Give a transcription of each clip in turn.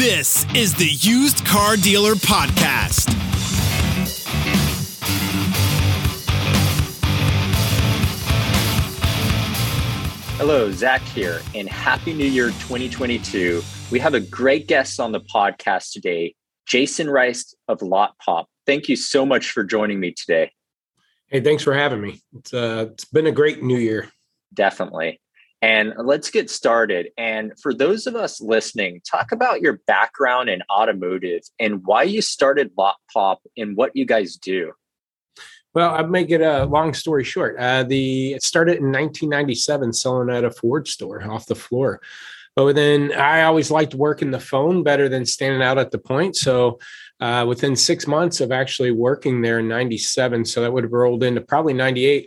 This is the Used Car Dealer Podcast. Hello, Zach here, and Happy New Year 2022. We have a great guest on the podcast today, Jasen Rice of Lotpop. Thank you so much for joining me today. Hey, thanks for having me. It's been a great new year. Definitely. And let's get started. And for those of us listening, talk about your background in automotive and why you started Lotpop and what you guys do. Well, I'll make it a long story short. It started in 1997 selling at a Ford store off the floor. But then I always liked working the phone better than standing out at the point. So within 6 months of actually working there in 97, so that would have rolled into probably 98,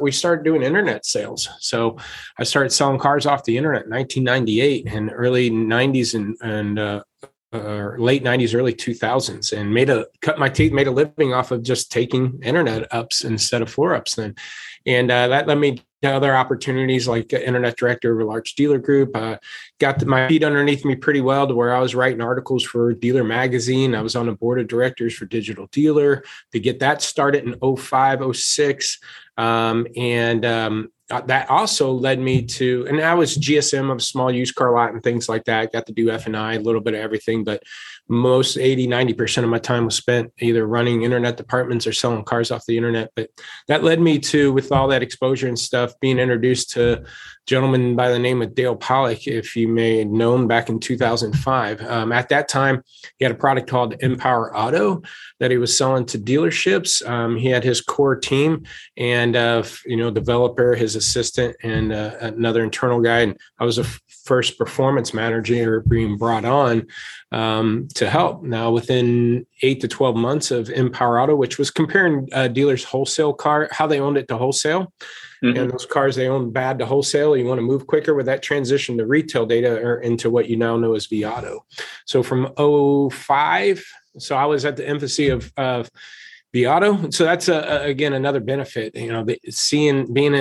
we started doing internet sales. So I started selling cars off the internet in 1998 and early 90s and late 90s, early 2000s, and made a living off of just taking internet ups instead of floor ups then. And that led me to other opportunities like internet director of a large dealer group. Got my feet underneath me pretty well to where I was writing articles for Dealer Magazine. I was on a board of directors for Digital Dealer to get that started in 05, 06. That also led me to, and I was GSM of a small used car lot and things like that. I got to do F&I, a little bit of everything, but most 80-90% of my time was spent either running internet departments or selling cars off the internet. But that led me to, with all that exposure and stuff, being introduced to a gentleman by the name of Dale Pollack, if you may have known, back in 2005. At that time, he had a product called Empower Auto that he was selling to dealerships. He had his core team and, developer, his assistant, and another internal guy. And I was first performance manager being brought on to help. Now, within 8 to 12 months of Empower Auto, which was comparing dealers' wholesale car, how they owned it to wholesale, mm-hmm. and those cars they owned bad to wholesale, you want to move quicker with that transition to retail data or into what you now know as vAuto. So from 05, so I was at the infancy of vAuto. So that's again another benefit, being in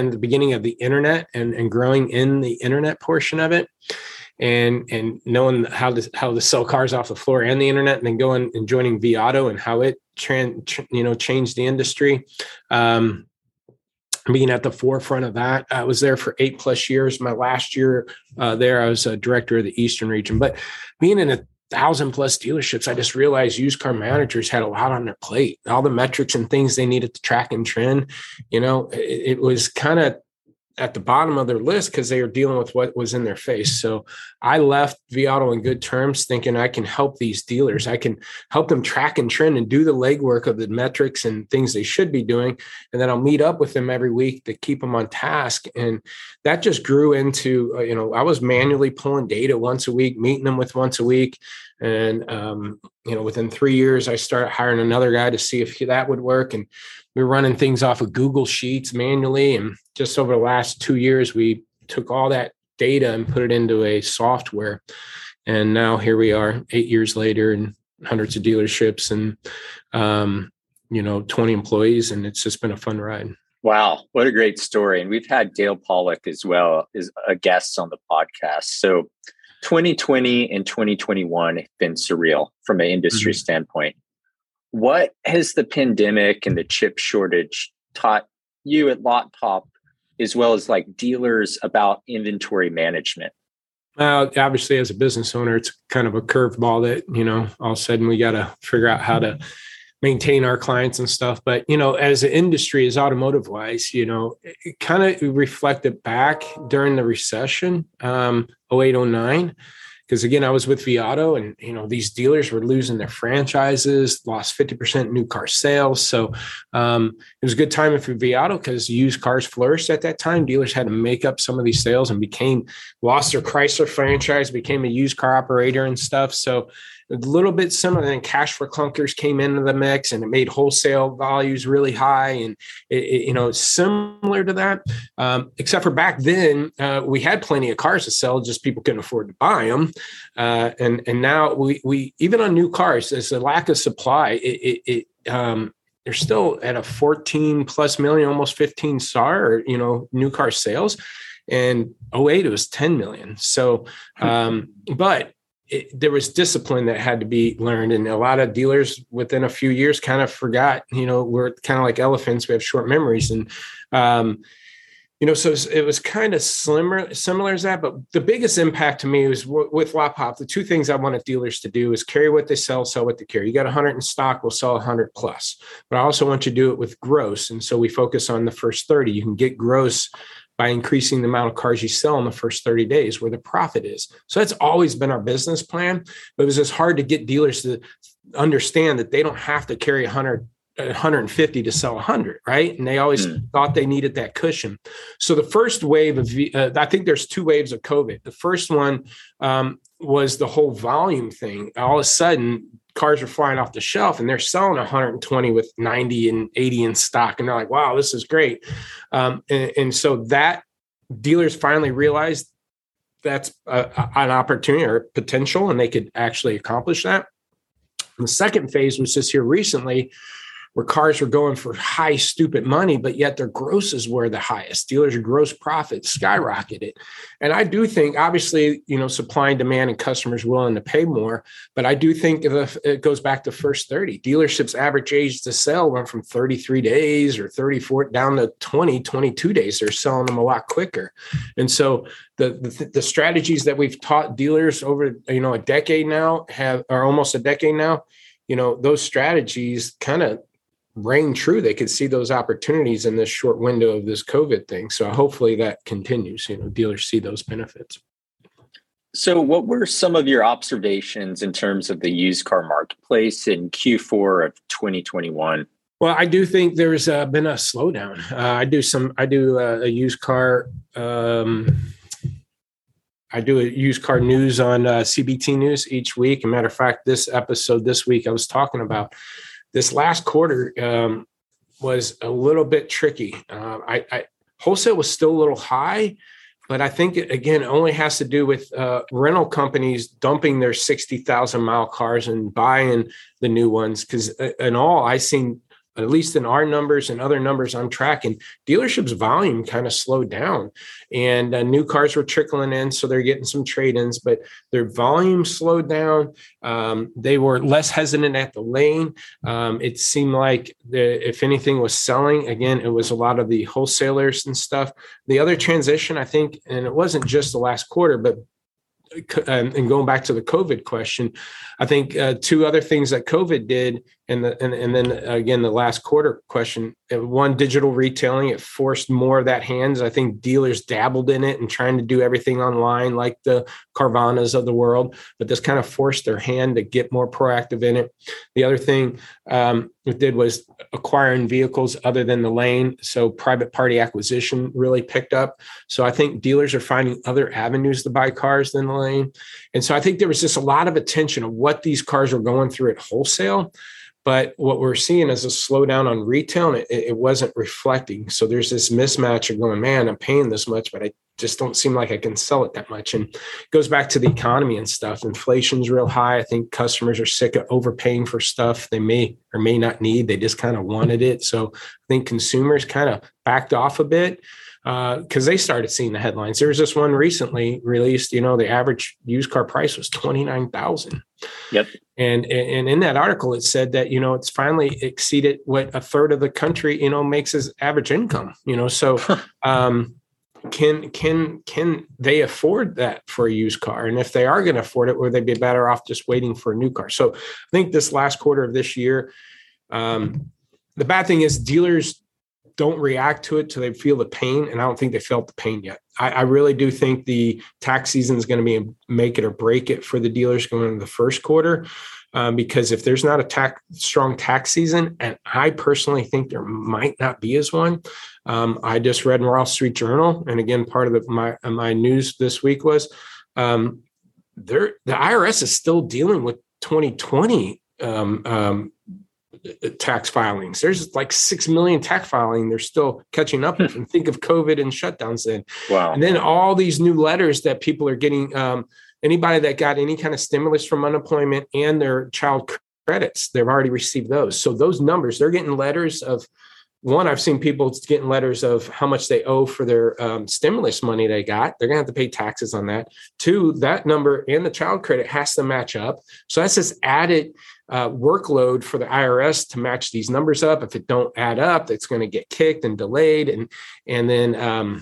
the beginning of the internet and growing in the internet portion of it, and knowing how to sell cars off the floor and the internet, and then going and joining vAuto and how it changed the industry. Being at the forefront of that, I was there for 8+ years. My last year there, I was a director of the Eastern region. But being in 1,000+ dealerships, I just realized used car managers had a lot on their plate, all the metrics and things they needed to track and trend. It was kind of at the bottom of their list because they were dealing with what was in their face. So I left vAuto in good terms, thinking I can help these dealers. I can help them track and trend and do the legwork of the metrics and things they should be doing. And then I'll meet up with them every week to keep them on task. And that just grew into, I was manually pulling data once a week, meeting them with once a week. And, within 3 years, I started hiring another guy to see if that would work. And we were running things off of Google Sheets manually. And just over the last 2 years, we took all that data and put it into a software. And now here we are 8 years later and hundreds of dealerships and, 20 employees. And it's just been a fun ride. Wow. What a great story. And we've had Dale Pollack as well as a guest on the podcast. So 2020 and 2021 have been surreal from an industry mm-hmm. standpoint. What has the pandemic and the chip shortage taught you at Lotpop, as well as like dealers about inventory management? Well, obviously, as a business owner, it's kind of a curveball that, all of a sudden we got to figure out how to maintain our clients and stuff. But, as an industry, as automotive wise, it kind of reflected back during the recession, 08, 09. Because again, I was with vAuto and, these dealers were losing their franchises, lost 50% new car sales. So it was a good time for vAuto because used cars flourished at that time. Dealers had to make up some of these sales and lost their Chrysler franchise, became a used car operator and stuff. So a little bit similar. Then cash for clunkers came into the mix and it made wholesale values really high. And, similar to that, except for back then, we had plenty of cars to sell, just people couldn't afford to buy them. And now we even on new cars, there's a lack of supply. They're still at a 14+ million, almost 15 SAR, new car sales. And 08, it was 10 million. So, but there was discipline that had to be learned. And a lot of dealers within a few years kind of forgot, you know, we're kind of like elephants. We have short memories. And, you know, so it was kind of similar as that. But the biggest impact to me was with Lotpop. The two things I wanted dealers to do is carry what they sell, sell what they carry. You got 100 in stock, we'll sell 100 plus. But I also want you to do it with gross. And so we focus on the first 30. You can get gross by increasing the amount of cars you sell in the first 30 days where the profit is. So that's always been our business plan. But it was just hard to get dealers to understand that they don't have to carry 150 to sell 100, right? And they always thought they needed that cushion. So the first wave of, I think there's two waves of COVID. The first one was the whole volume thing. All of a sudden, cars are flying off the shelf and they're selling 120 with 90 and 80 in stock. And they're like, wow, this is great. And so that dealers finally realized that's an opportunity or potential, and they could actually accomplish that. And the second phase was just here recently, where cars were going for high, stupid money, but yet their grosses were the highest. Dealers' gross profits skyrocketed. And I do think, obviously, you know, supply and demand and customers willing to pay more, but I do think it goes back to first 30. Dealerships' average age to sell went from 33 days or 34 down to 20, 22 days. They're selling them a lot quicker. And so the strategies that we've taught dealers over, you know, almost a decade now, you know, those strategies kind of rang true. They could see those opportunities in this short window of this COVID thing. So hopefully that continues, you know, dealers see those benefits. So what were some of your observations in terms of the used car marketplace in Q4 of 2021? Well, I do think there's been a slowdown. I do a used car news on CBT News each week. As a matter of fact, this week, I was talking about this last quarter was a little bit tricky. Wholesale was still a little high, but I think, again, it only has to do with rental companies dumping their 60,000-mile cars and buying the new ones. Because in all, I've seen, at least in our numbers and other numbers I'm tracking, dealerships' volume kind of slowed down. And new cars were trickling in, so they're getting some trade-ins, but their volume slowed down. They were less hesitant at the lane. It seemed like if anything was selling, again, it was a lot of the wholesalers and stuff. The other transition, I think, and it wasn't just the last quarter, but and going back to the COVID question, I think two other things that COVID did, and then again, the last quarter question, one, digital retailing, it forced more of that hands. I think dealers dabbled in it and trying to do everything online like the Carvanas of the world, but this kind of forced their hand to get more proactive in it. The other thing it did was acquiring vehicles other than the lane. So private party acquisition really picked up. So I think dealers are finding other avenues to buy cars than the lane. And so I think there was just a lot of attention of what these cars were going through at wholesale. But what we're seeing is a slowdown on retail, and it wasn't reflecting. So there's this mismatch of going, man, I'm paying this much, but I just don't seem like I can sell it that much. And it goes back to the economy and stuff. Inflation's real high. I think customers are sick of overpaying for stuff they may or may not need. They just kind of wanted it. So I think consumers kind of backed off a bit because they started seeing the headlines. There was this one recently released, you know, the average used car price was $29,000. Yep. And in that article, it said that, you know, it's finally exceeded what a third of the country, you know, makes as average income, you know, so can they afford that for a used car? And if they are going to afford it, would they be better off just waiting for a new car? So I think this last quarter of this year, the bad thing is dealers don't react to it till they feel the pain. And I don't think they felt the pain yet. I really do think the tax season is going to be a make it or break it for the dealers going into the first quarter. Because if there's not a strong tax season, and I personally think there might not be as one. I just read in Wall Street Journal, and again, part of my news this week was the IRS is still dealing with 2020 tax filings. There's like 6 million tax filing. They're still catching up. And think of COVID and shutdowns then. Wow. And then all these new letters that people are getting, anybody that got any kind of stimulus from unemployment and their child credits, they've already received those. So those numbers, they're getting letters of one, I've seen people getting letters of how much they owe for their stimulus money they got. They're going to have to pay taxes on that. Two, that number and the child credit has to match up. So that's this added workload for the IRS to match these numbers up. If it don't add up, it's going to get kicked and delayed. And then...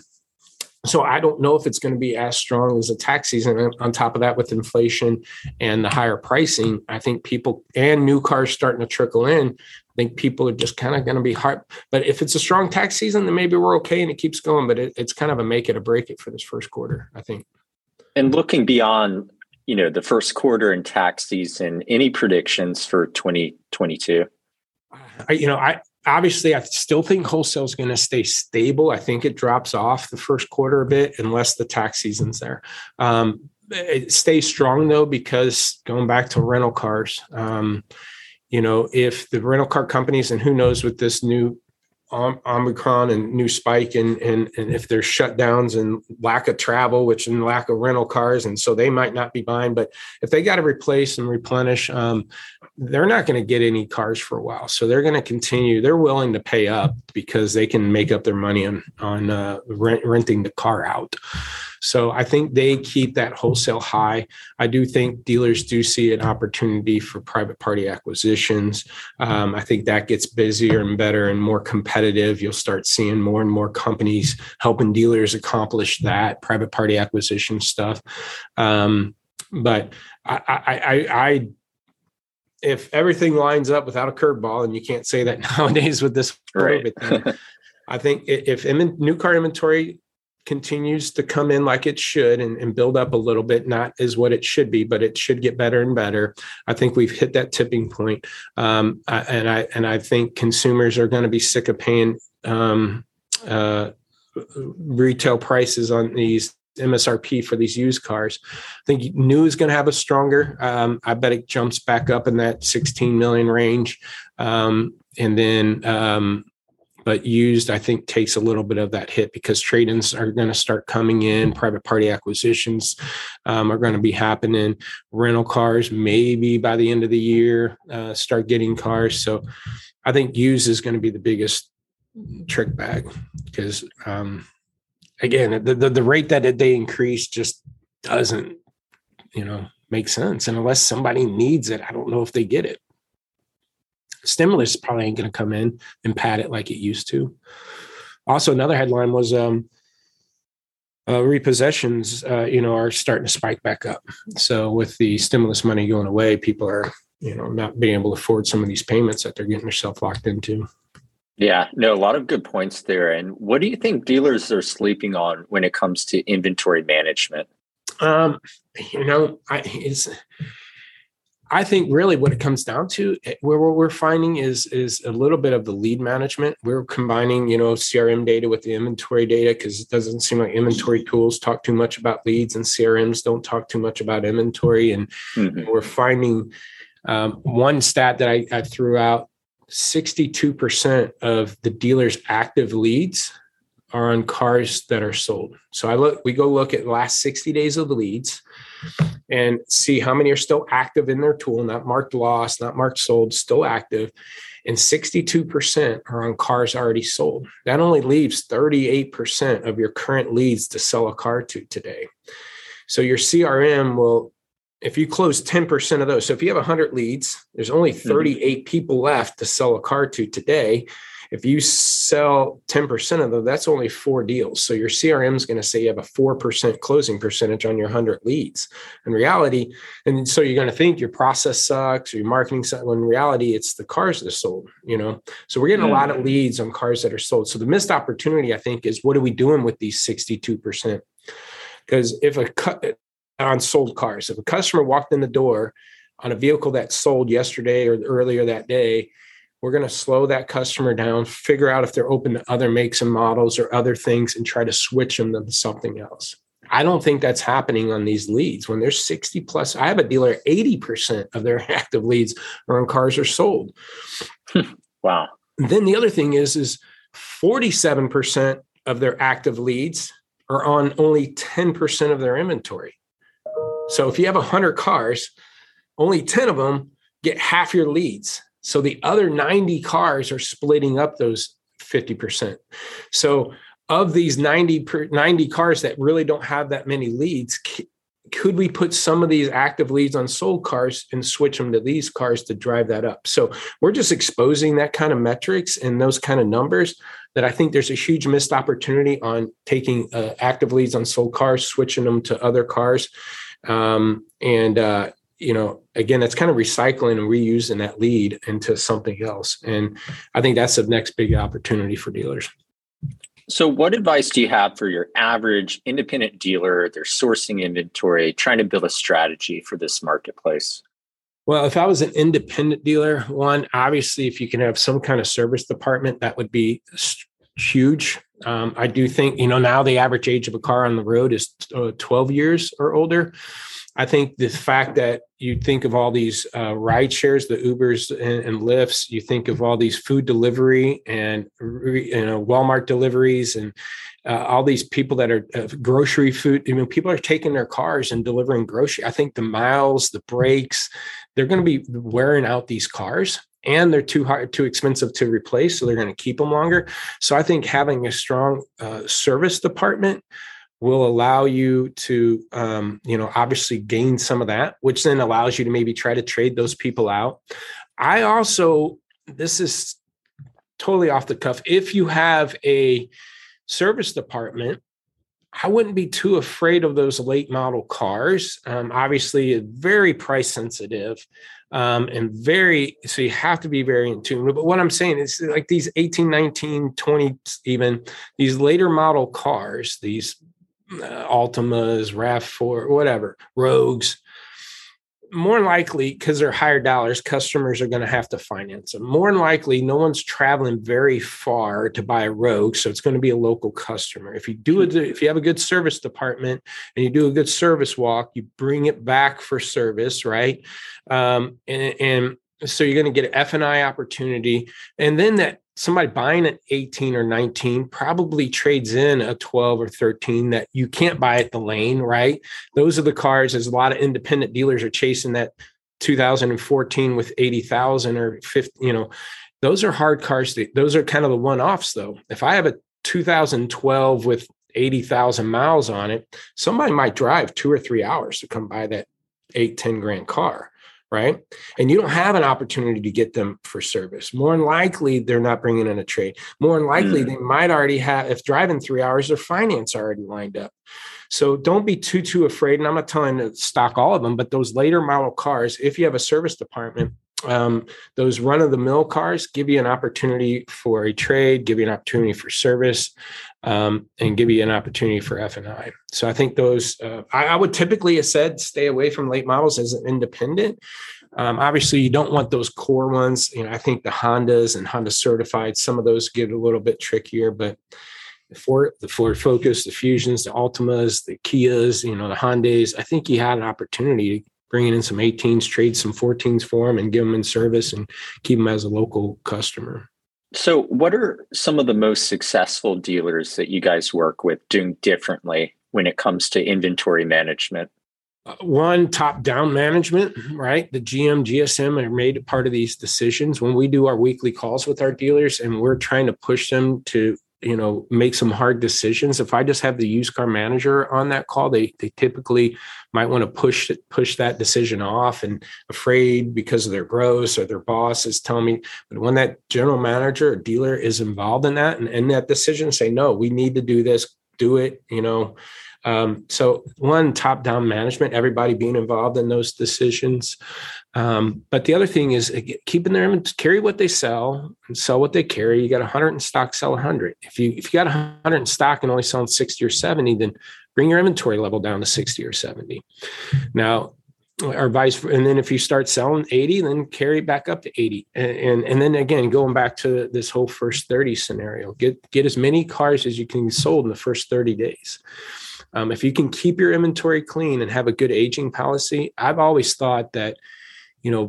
So I don't know if it's going to be as strong as the tax season. On top of that, with inflation and the higher pricing, I think people and new cars starting to trickle in, I think people are just kind of going to be hard. But if it's a strong tax season, then maybe we're okay and it keeps going. But it's kind of a make it or break it for this first quarter, I think. And looking beyond, you know, the first quarter and tax season, any predictions for 2022? Obviously, I still think wholesale is going to stay stable. I think it drops off the first quarter a bit unless the tax season's there. It stays strong, though, because going back to rental cars, if the rental car companies, and who knows with this new Omicron and new spike and if there's shutdowns and lack of travel, which and lack of rental cars. And so they might not be buying, but if they got to replace and replenish, they're not going to get any cars for a while. So they're going to continue. They're willing to pay up because they can make up their money on renting the car out. So I think they keep that wholesale high. I do think dealers do see an opportunity for private party acquisitions. I think that gets busier and better and more competitive. You'll start seeing more and more companies helping dealers accomplish that private party acquisition stuff. But if everything lines up without a curveball, and you can't say that nowadays with this, right. I think if new car inventory continues to come in like it should and build up a little bit, not as what it should be, but it should get better and better. I think we've hit that tipping point. And I think consumers are going to be sick of paying retail prices on these MSRP for these used cars. I think new is going to have a stronger, I bet it jumps back up in that 16 million range. But used, I think, takes a little bit of that hit because trade-ins are going to start coming in. Private party acquisitions are going to be happening. Rental cars, maybe by the end of the year, start getting cars. So I think used is going to be the biggest trick bag because, again, the rate that they increase just doesn't, make sense. And unless somebody needs it, I don't know if they get it. Stimulus probably ain't going to come in and pad it like it used to. Also, another headline was repossessions, are starting to spike back up. So with the stimulus money going away, people are, not being able to afford some of these payments that they're getting themselves locked into. Yeah, no, a lot of good points there. And what do you think dealers are sleeping on when it comes to inventory management? I think really what it comes down to, what we're finding is a little bit of the lead management. We're combining, CRM data with the inventory data because it doesn't seem like inventory tools talk too much about leads and CRMs don't talk too much about inventory. And we're finding one stat that I threw out, 62% of the dealers' active leads are on cars that are sold. So we go look at the last 60 days of the leads and see how many are still active in their tool, not marked lost, not marked sold, still active. And 62% are on cars already sold. That only leaves 38% of your current leads to sell a car to today. So your CRM will, if you close 10% of those, so if you have 100 leads, there's only 38 people left to sell a car to today. If you sell 10% of them, that's only 4 deals. So your CRM is going to say you have a 4% closing percentage on your 100 leads in reality. And so you're going to think your process sucks or your marketing sucks. When in reality, it's the cars that are sold, So we're getting a lot of leads on cars that are sold. So the missed opportunity, I think, is what are we doing with these 62%? Because if a customer walked in the door on a vehicle that sold yesterday or earlier that day, we're going to slow that customer down, figure out if they're open to other makes and models or other things, and try to switch them to something else. I don't think that's happening on these leads. When there's 60 plus, I have a dealer, 80% of their active leads are on cars are sold. Wow. Then the other thing is 47% of their active leads are on only 10% of their inventory. So if you have 100 cars, only 10 of them get half your leads. So the other 90 cars are splitting up those 50%. So of these 90 cars that really don't have that many leads, could we put some of these active leads on sold cars and switch them to these cars to drive that up? So we're just exposing that kind of metrics and those kind of numbers that I think there's a huge missed opportunity on taking active leads on sold cars, switching them to other cars. You know, again, that's kind of recycling and reusing that lead into something else. And I think that's the next big opportunity for dealers. So what advice do you have for your average independent dealer? They're sourcing inventory, trying to build a strategy for this marketplace. Well, if I was an independent dealer, one, obviously, if you can have some kind of service department, that would be huge. I do think, you know, now the average age of a car on the road is 12 years or older. I think the fact that you think of all these ride shares, the Ubers and Lyfts, you think of all these food delivery and Walmart deliveries and all these people that are grocery food. I mean, people are taking their cars and delivering grocery. I think the miles, the brakes, they're going to be wearing out these cars. And they're too hard, too expensive to replace, so they're going to keep them longer. So I think having a strong service department will allow you to, obviously gain some of that, which then allows you to maybe try to trade those people out. I also, this is totally off the cuff. If you have a service department, I wouldn't be too afraid of those late model cars. Obviously, very price sensitive. So you have to be very in tune. But what I'm saying is like these 18, 19, 20, even these later model cars, these Altimas, RAV4, whatever, Rogues, more likely because they're higher dollars, customers are going to have to finance them. More than likely, no one's traveling very far to buy a Rogue. So it's going to be a local customer. If you have a good service department and you do a good service walk, you bring it back for service, right? So you're going to get an F&I opportunity. And then that somebody buying an 18 or 19 probably trades in a 12 or 13 that you can't buy at the lane, right? Those are the cars, as a lot of independent dealers are chasing that 2014 with 80,000 or 50, those are hard cars. Those are kind of the one-offs though. If I have a 2012 with 80,000 miles on it, somebody might drive 2 or 3 hours to come buy that 8-10 grand car. Right. And you don't have an opportunity to get them for service. More than likely, they're not bringing in a trade. More than likely, they might already have, if driving 3 hours, their finance already lined up. So don't be too afraid. And I'm not telling you to stock all of them, but those later model cars, if you have a service department, those run of the mill cars give you an opportunity for a trade, give you an opportunity for service, and give you an opportunity for F&I. So I think those, I would typically have said, stay away from late models as an independent. Obviously you don't want those core ones. I think the Hondas and Honda certified, some of those get a little bit trickier, but the Ford Focus, the Fusions, the Altimas, the Kias, the Hondas, I think you had an opportunity to bringing in some 18s, trade some 14s for them and give them in service and keep them as a local customer. So what are some of the most successful dealers that you guys work with doing differently when it comes to inventory management? One, top-down management, right? The GM, GSM are made part of these decisions. When we do our weekly calls with our dealers and we're trying to push them to make some hard decisions. If I just have the used car manager on that call, they typically might want to push that decision off and afraid because of their gross or their boss is telling me. But when that general manager or dealer is involved in that and in that decision, say, no, we need to do this, do it, So one, top-down management, everybody being involved in those decisions. But the other thing is keeping their inventory, carry what they sell and sell what they carry. You got 100 in stock, sell 100. If you got 100 in stock and only selling 60 or 70, then bring your inventory level down to 60 or 70. Now, or vice, and then if you start selling 80, then carry it back up to 80. And then again, going back to this whole first 30 scenario, get as many cars as you can sold in the first 30 days. If you can keep your inventory clean and have a good aging policy, I've always thought that,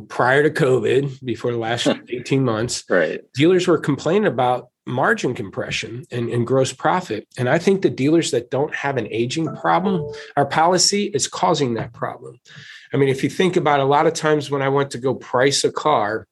prior to COVID, before the last 18 months, right, dealers were complaining about margin compression and gross profit. And I think the dealers that don't have an aging problem, our policy is causing that problem. I mean, if you think about a lot of times when I went to go price a car,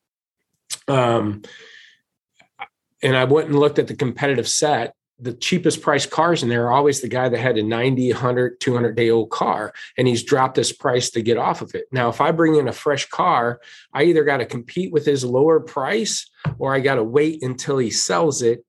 and I went and looked at the competitive set, the cheapest priced cars in there are always the guy that had a 90, 100, 200 day old car, and he's dropped his price to get off of it. Now, if I bring in a fresh car, I either got to compete with his lower price or I got to wait until he sells it.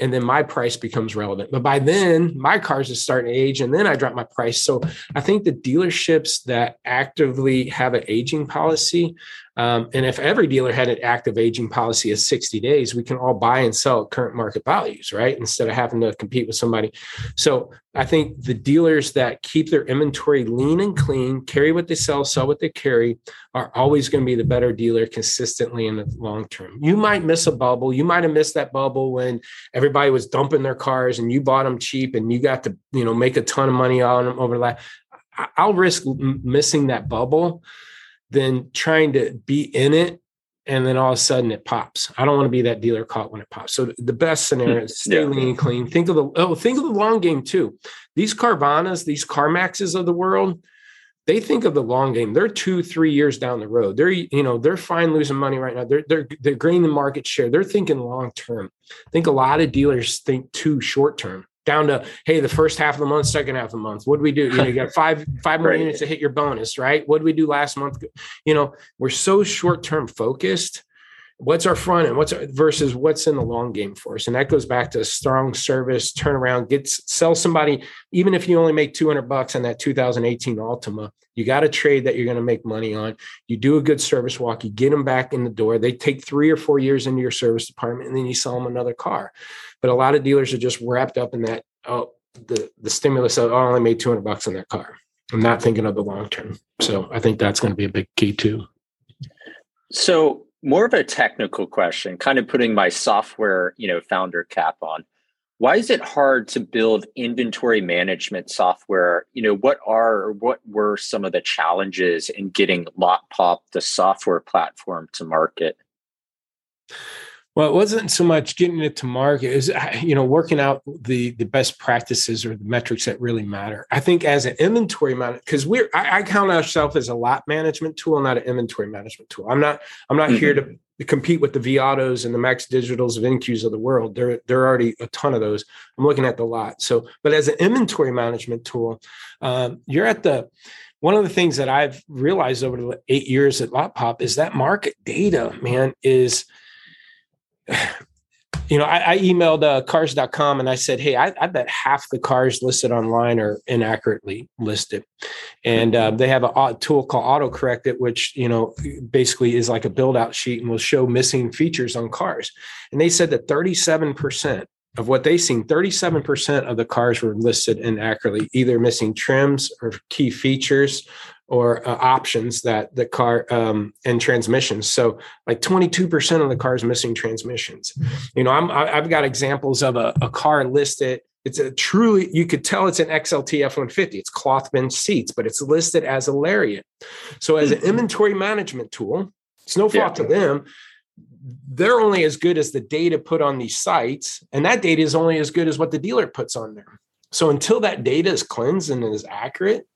And then my price becomes relevant. But by then my cars is starting to age and then I drop my price. So I think the dealerships that actively have an aging policy, and if every dealer had an active aging policy of 60 days, we can all buy and sell at current market values, right? Instead of having to compete with somebody. So I think the dealers that keep their inventory lean and clean, carry what they sell, sell what they carry, are always going to be the better dealer consistently in the long term. You might miss a bubble. You might have missed that bubble when everybody was dumping their cars and you bought them cheap and you got to, you know, make a ton of money on them over the last. I'll risk missing that bubble than trying to be in it and then all of a sudden it pops. I don't want to be that dealer caught when it pops. So the best scenario is stay lean and clean. Think of the long game too. These Carvanas, these CarMaxes of the world, they think of the long game. They're 2-3 years down the road. They're, you know, they're fine losing money right now. They're gaining the market share. They're thinking long term. I think a lot of dealers think too short term. Down to, hey, the first half of the month, second half of the month, what do we do? You know, you got five more units to hit your bonus, right? What did we do last month? You know, we're so short-term focused. What's our front end? Versus what's in the long game for us? And that goes back to strong service, turnaround, sell somebody. Even if you only make $200 on that 2018 Altima, you got a trade that you're going to make money on. You do a good service walk, you get them back in the door. They take 3 or 4 years into your service department, and then you sell them another car. But a lot of dealers are just wrapped up in that. Oh, the stimulus of, oh, I only made $200 on that car. I'm not thinking of the long term. So I think that's going to be a big key too. So, more of a technical question, kind of putting my software, you know, founder cap on. Why is it hard to build inventory management software? You know, what were some of the challenges in getting Lotpop, the software platform, to market? Well, it wasn't so much getting it to market. It was, you know, working out the best practices or the metrics that really matter. I think as an inventory manager, because I count ourselves as a lot management tool, not an inventory management tool. I'm not here to compete with the vAutos and the Max Digitals of NQs of the world. There are already a ton of those. I'm looking at the lot. So, but as an inventory management tool, one of the things that I've realized over the 8 years at Lotpop is that market data, man, is. You know, I emailed cars.com and I said, hey, I bet half the cars listed online are inaccurately listed. And they have a tool called AutoCorrect, which, you know, basically is like a build out sheet and will show missing features on cars. And they said that 37% of what they seen, 37% of the cars were listed inaccurately, either missing trims or key features or options that the car and transmissions. So like 22% of the cars missing transmissions. You know, I've got examples of a car listed. It's a truly, you could tell it's an XLT F-150. It's cloth bench seats, but it's listed as a Lariat. So as an inventory management tool, it's no fault to them. They're only as good as the data put on these sites. And that data is only as good as what the dealer puts on there. So until that data is cleansed and is accurate,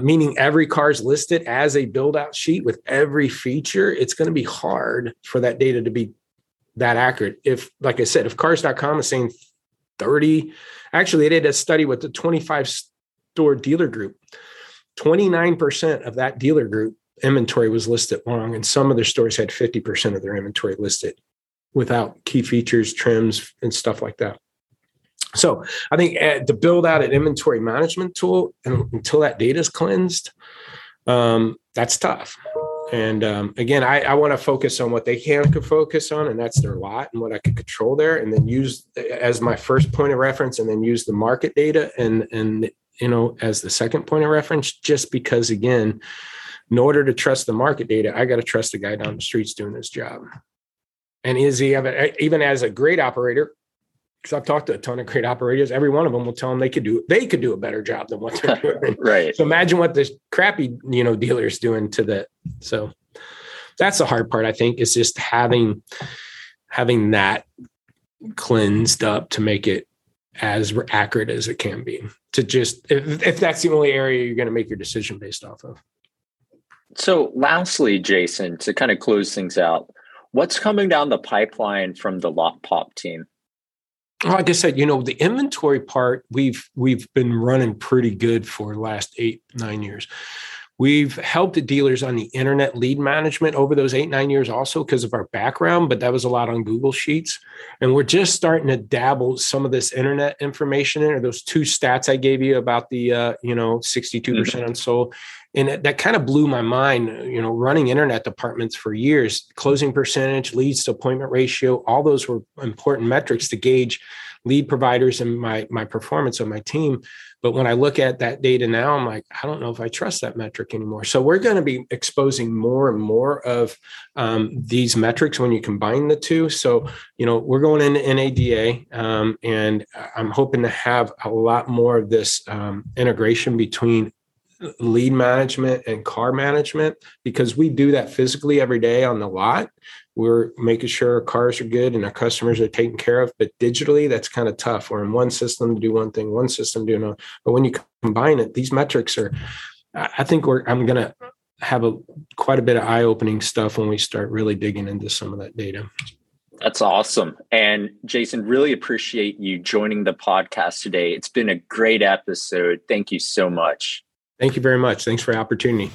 meaning every car is listed as a build-out sheet with every feature, it's going to be hard for that data to be that accurate. If, like I said, if cars.com is saying 30, actually they did a study with the 25-store dealer group, 29% of that dealer group inventory was listed wrong, and some of their stores had 50% of their inventory listed without key features, trims, and stuff like that. So I think to build out an inventory management tool and until that data is cleansed, that's tough. And again, I want to focus on what they can focus on, and that's their lot and what I could control there, and then use as my first point of reference, and then use the market data and you know as the second point of reference. Just because, again, in order to trust the market data, I got to trust the guy down the street's doing his job. And is he even as a great operator? Because I've talked to a ton of great operators, every one of them will tell them they could do a better job than what they're doing. Right. So imagine what this crappy, you know, dealer's doing to that. So that's the hard part, I think, is just having that cleansed up to make it as accurate as it can be. To just if that's the only area you're going to make your decision based off of. So, lastly, Jasen, to kind of close things out, What's coming down the pipeline from the Lotpop team? Like I said, you know, the inventory part, we've been running pretty good for the last 8-9 years. We've helped the dealers on the internet lead management over those 8-9 years also because of our background, but that was a lot on Google Sheets. And we're just starting to dabble some of this internet information in, or those two stats I gave you about the, 62% unsold. And that kind of blew my mind, you know, running internet departments for years, closing percentage, leads to appointment ratio, all those were important metrics to gauge lead providers and my performance on my team. But when I look at that data now, I'm like, I don't know if I trust that metric anymore. So we're going to be exposing more and more of these metrics when you combine the two. So, you know, we're going into NADA, and I'm hoping to have a lot more of this integration between lead management and car management, because we do that physically every day on the lot. We're making sure our cars are good and our customers are taken care of, but digitally, that's kind of tough. We're in one system to do one thing, one system to do another. But when you combine it, these metrics are, I think I'm going to have quite a bit of eye-opening stuff when we start really digging into some of that data. That's awesome. And Jasen, really appreciate you joining the podcast today. It's been a great episode. Thank you so much. Thank you very much. Thanks for the opportunity.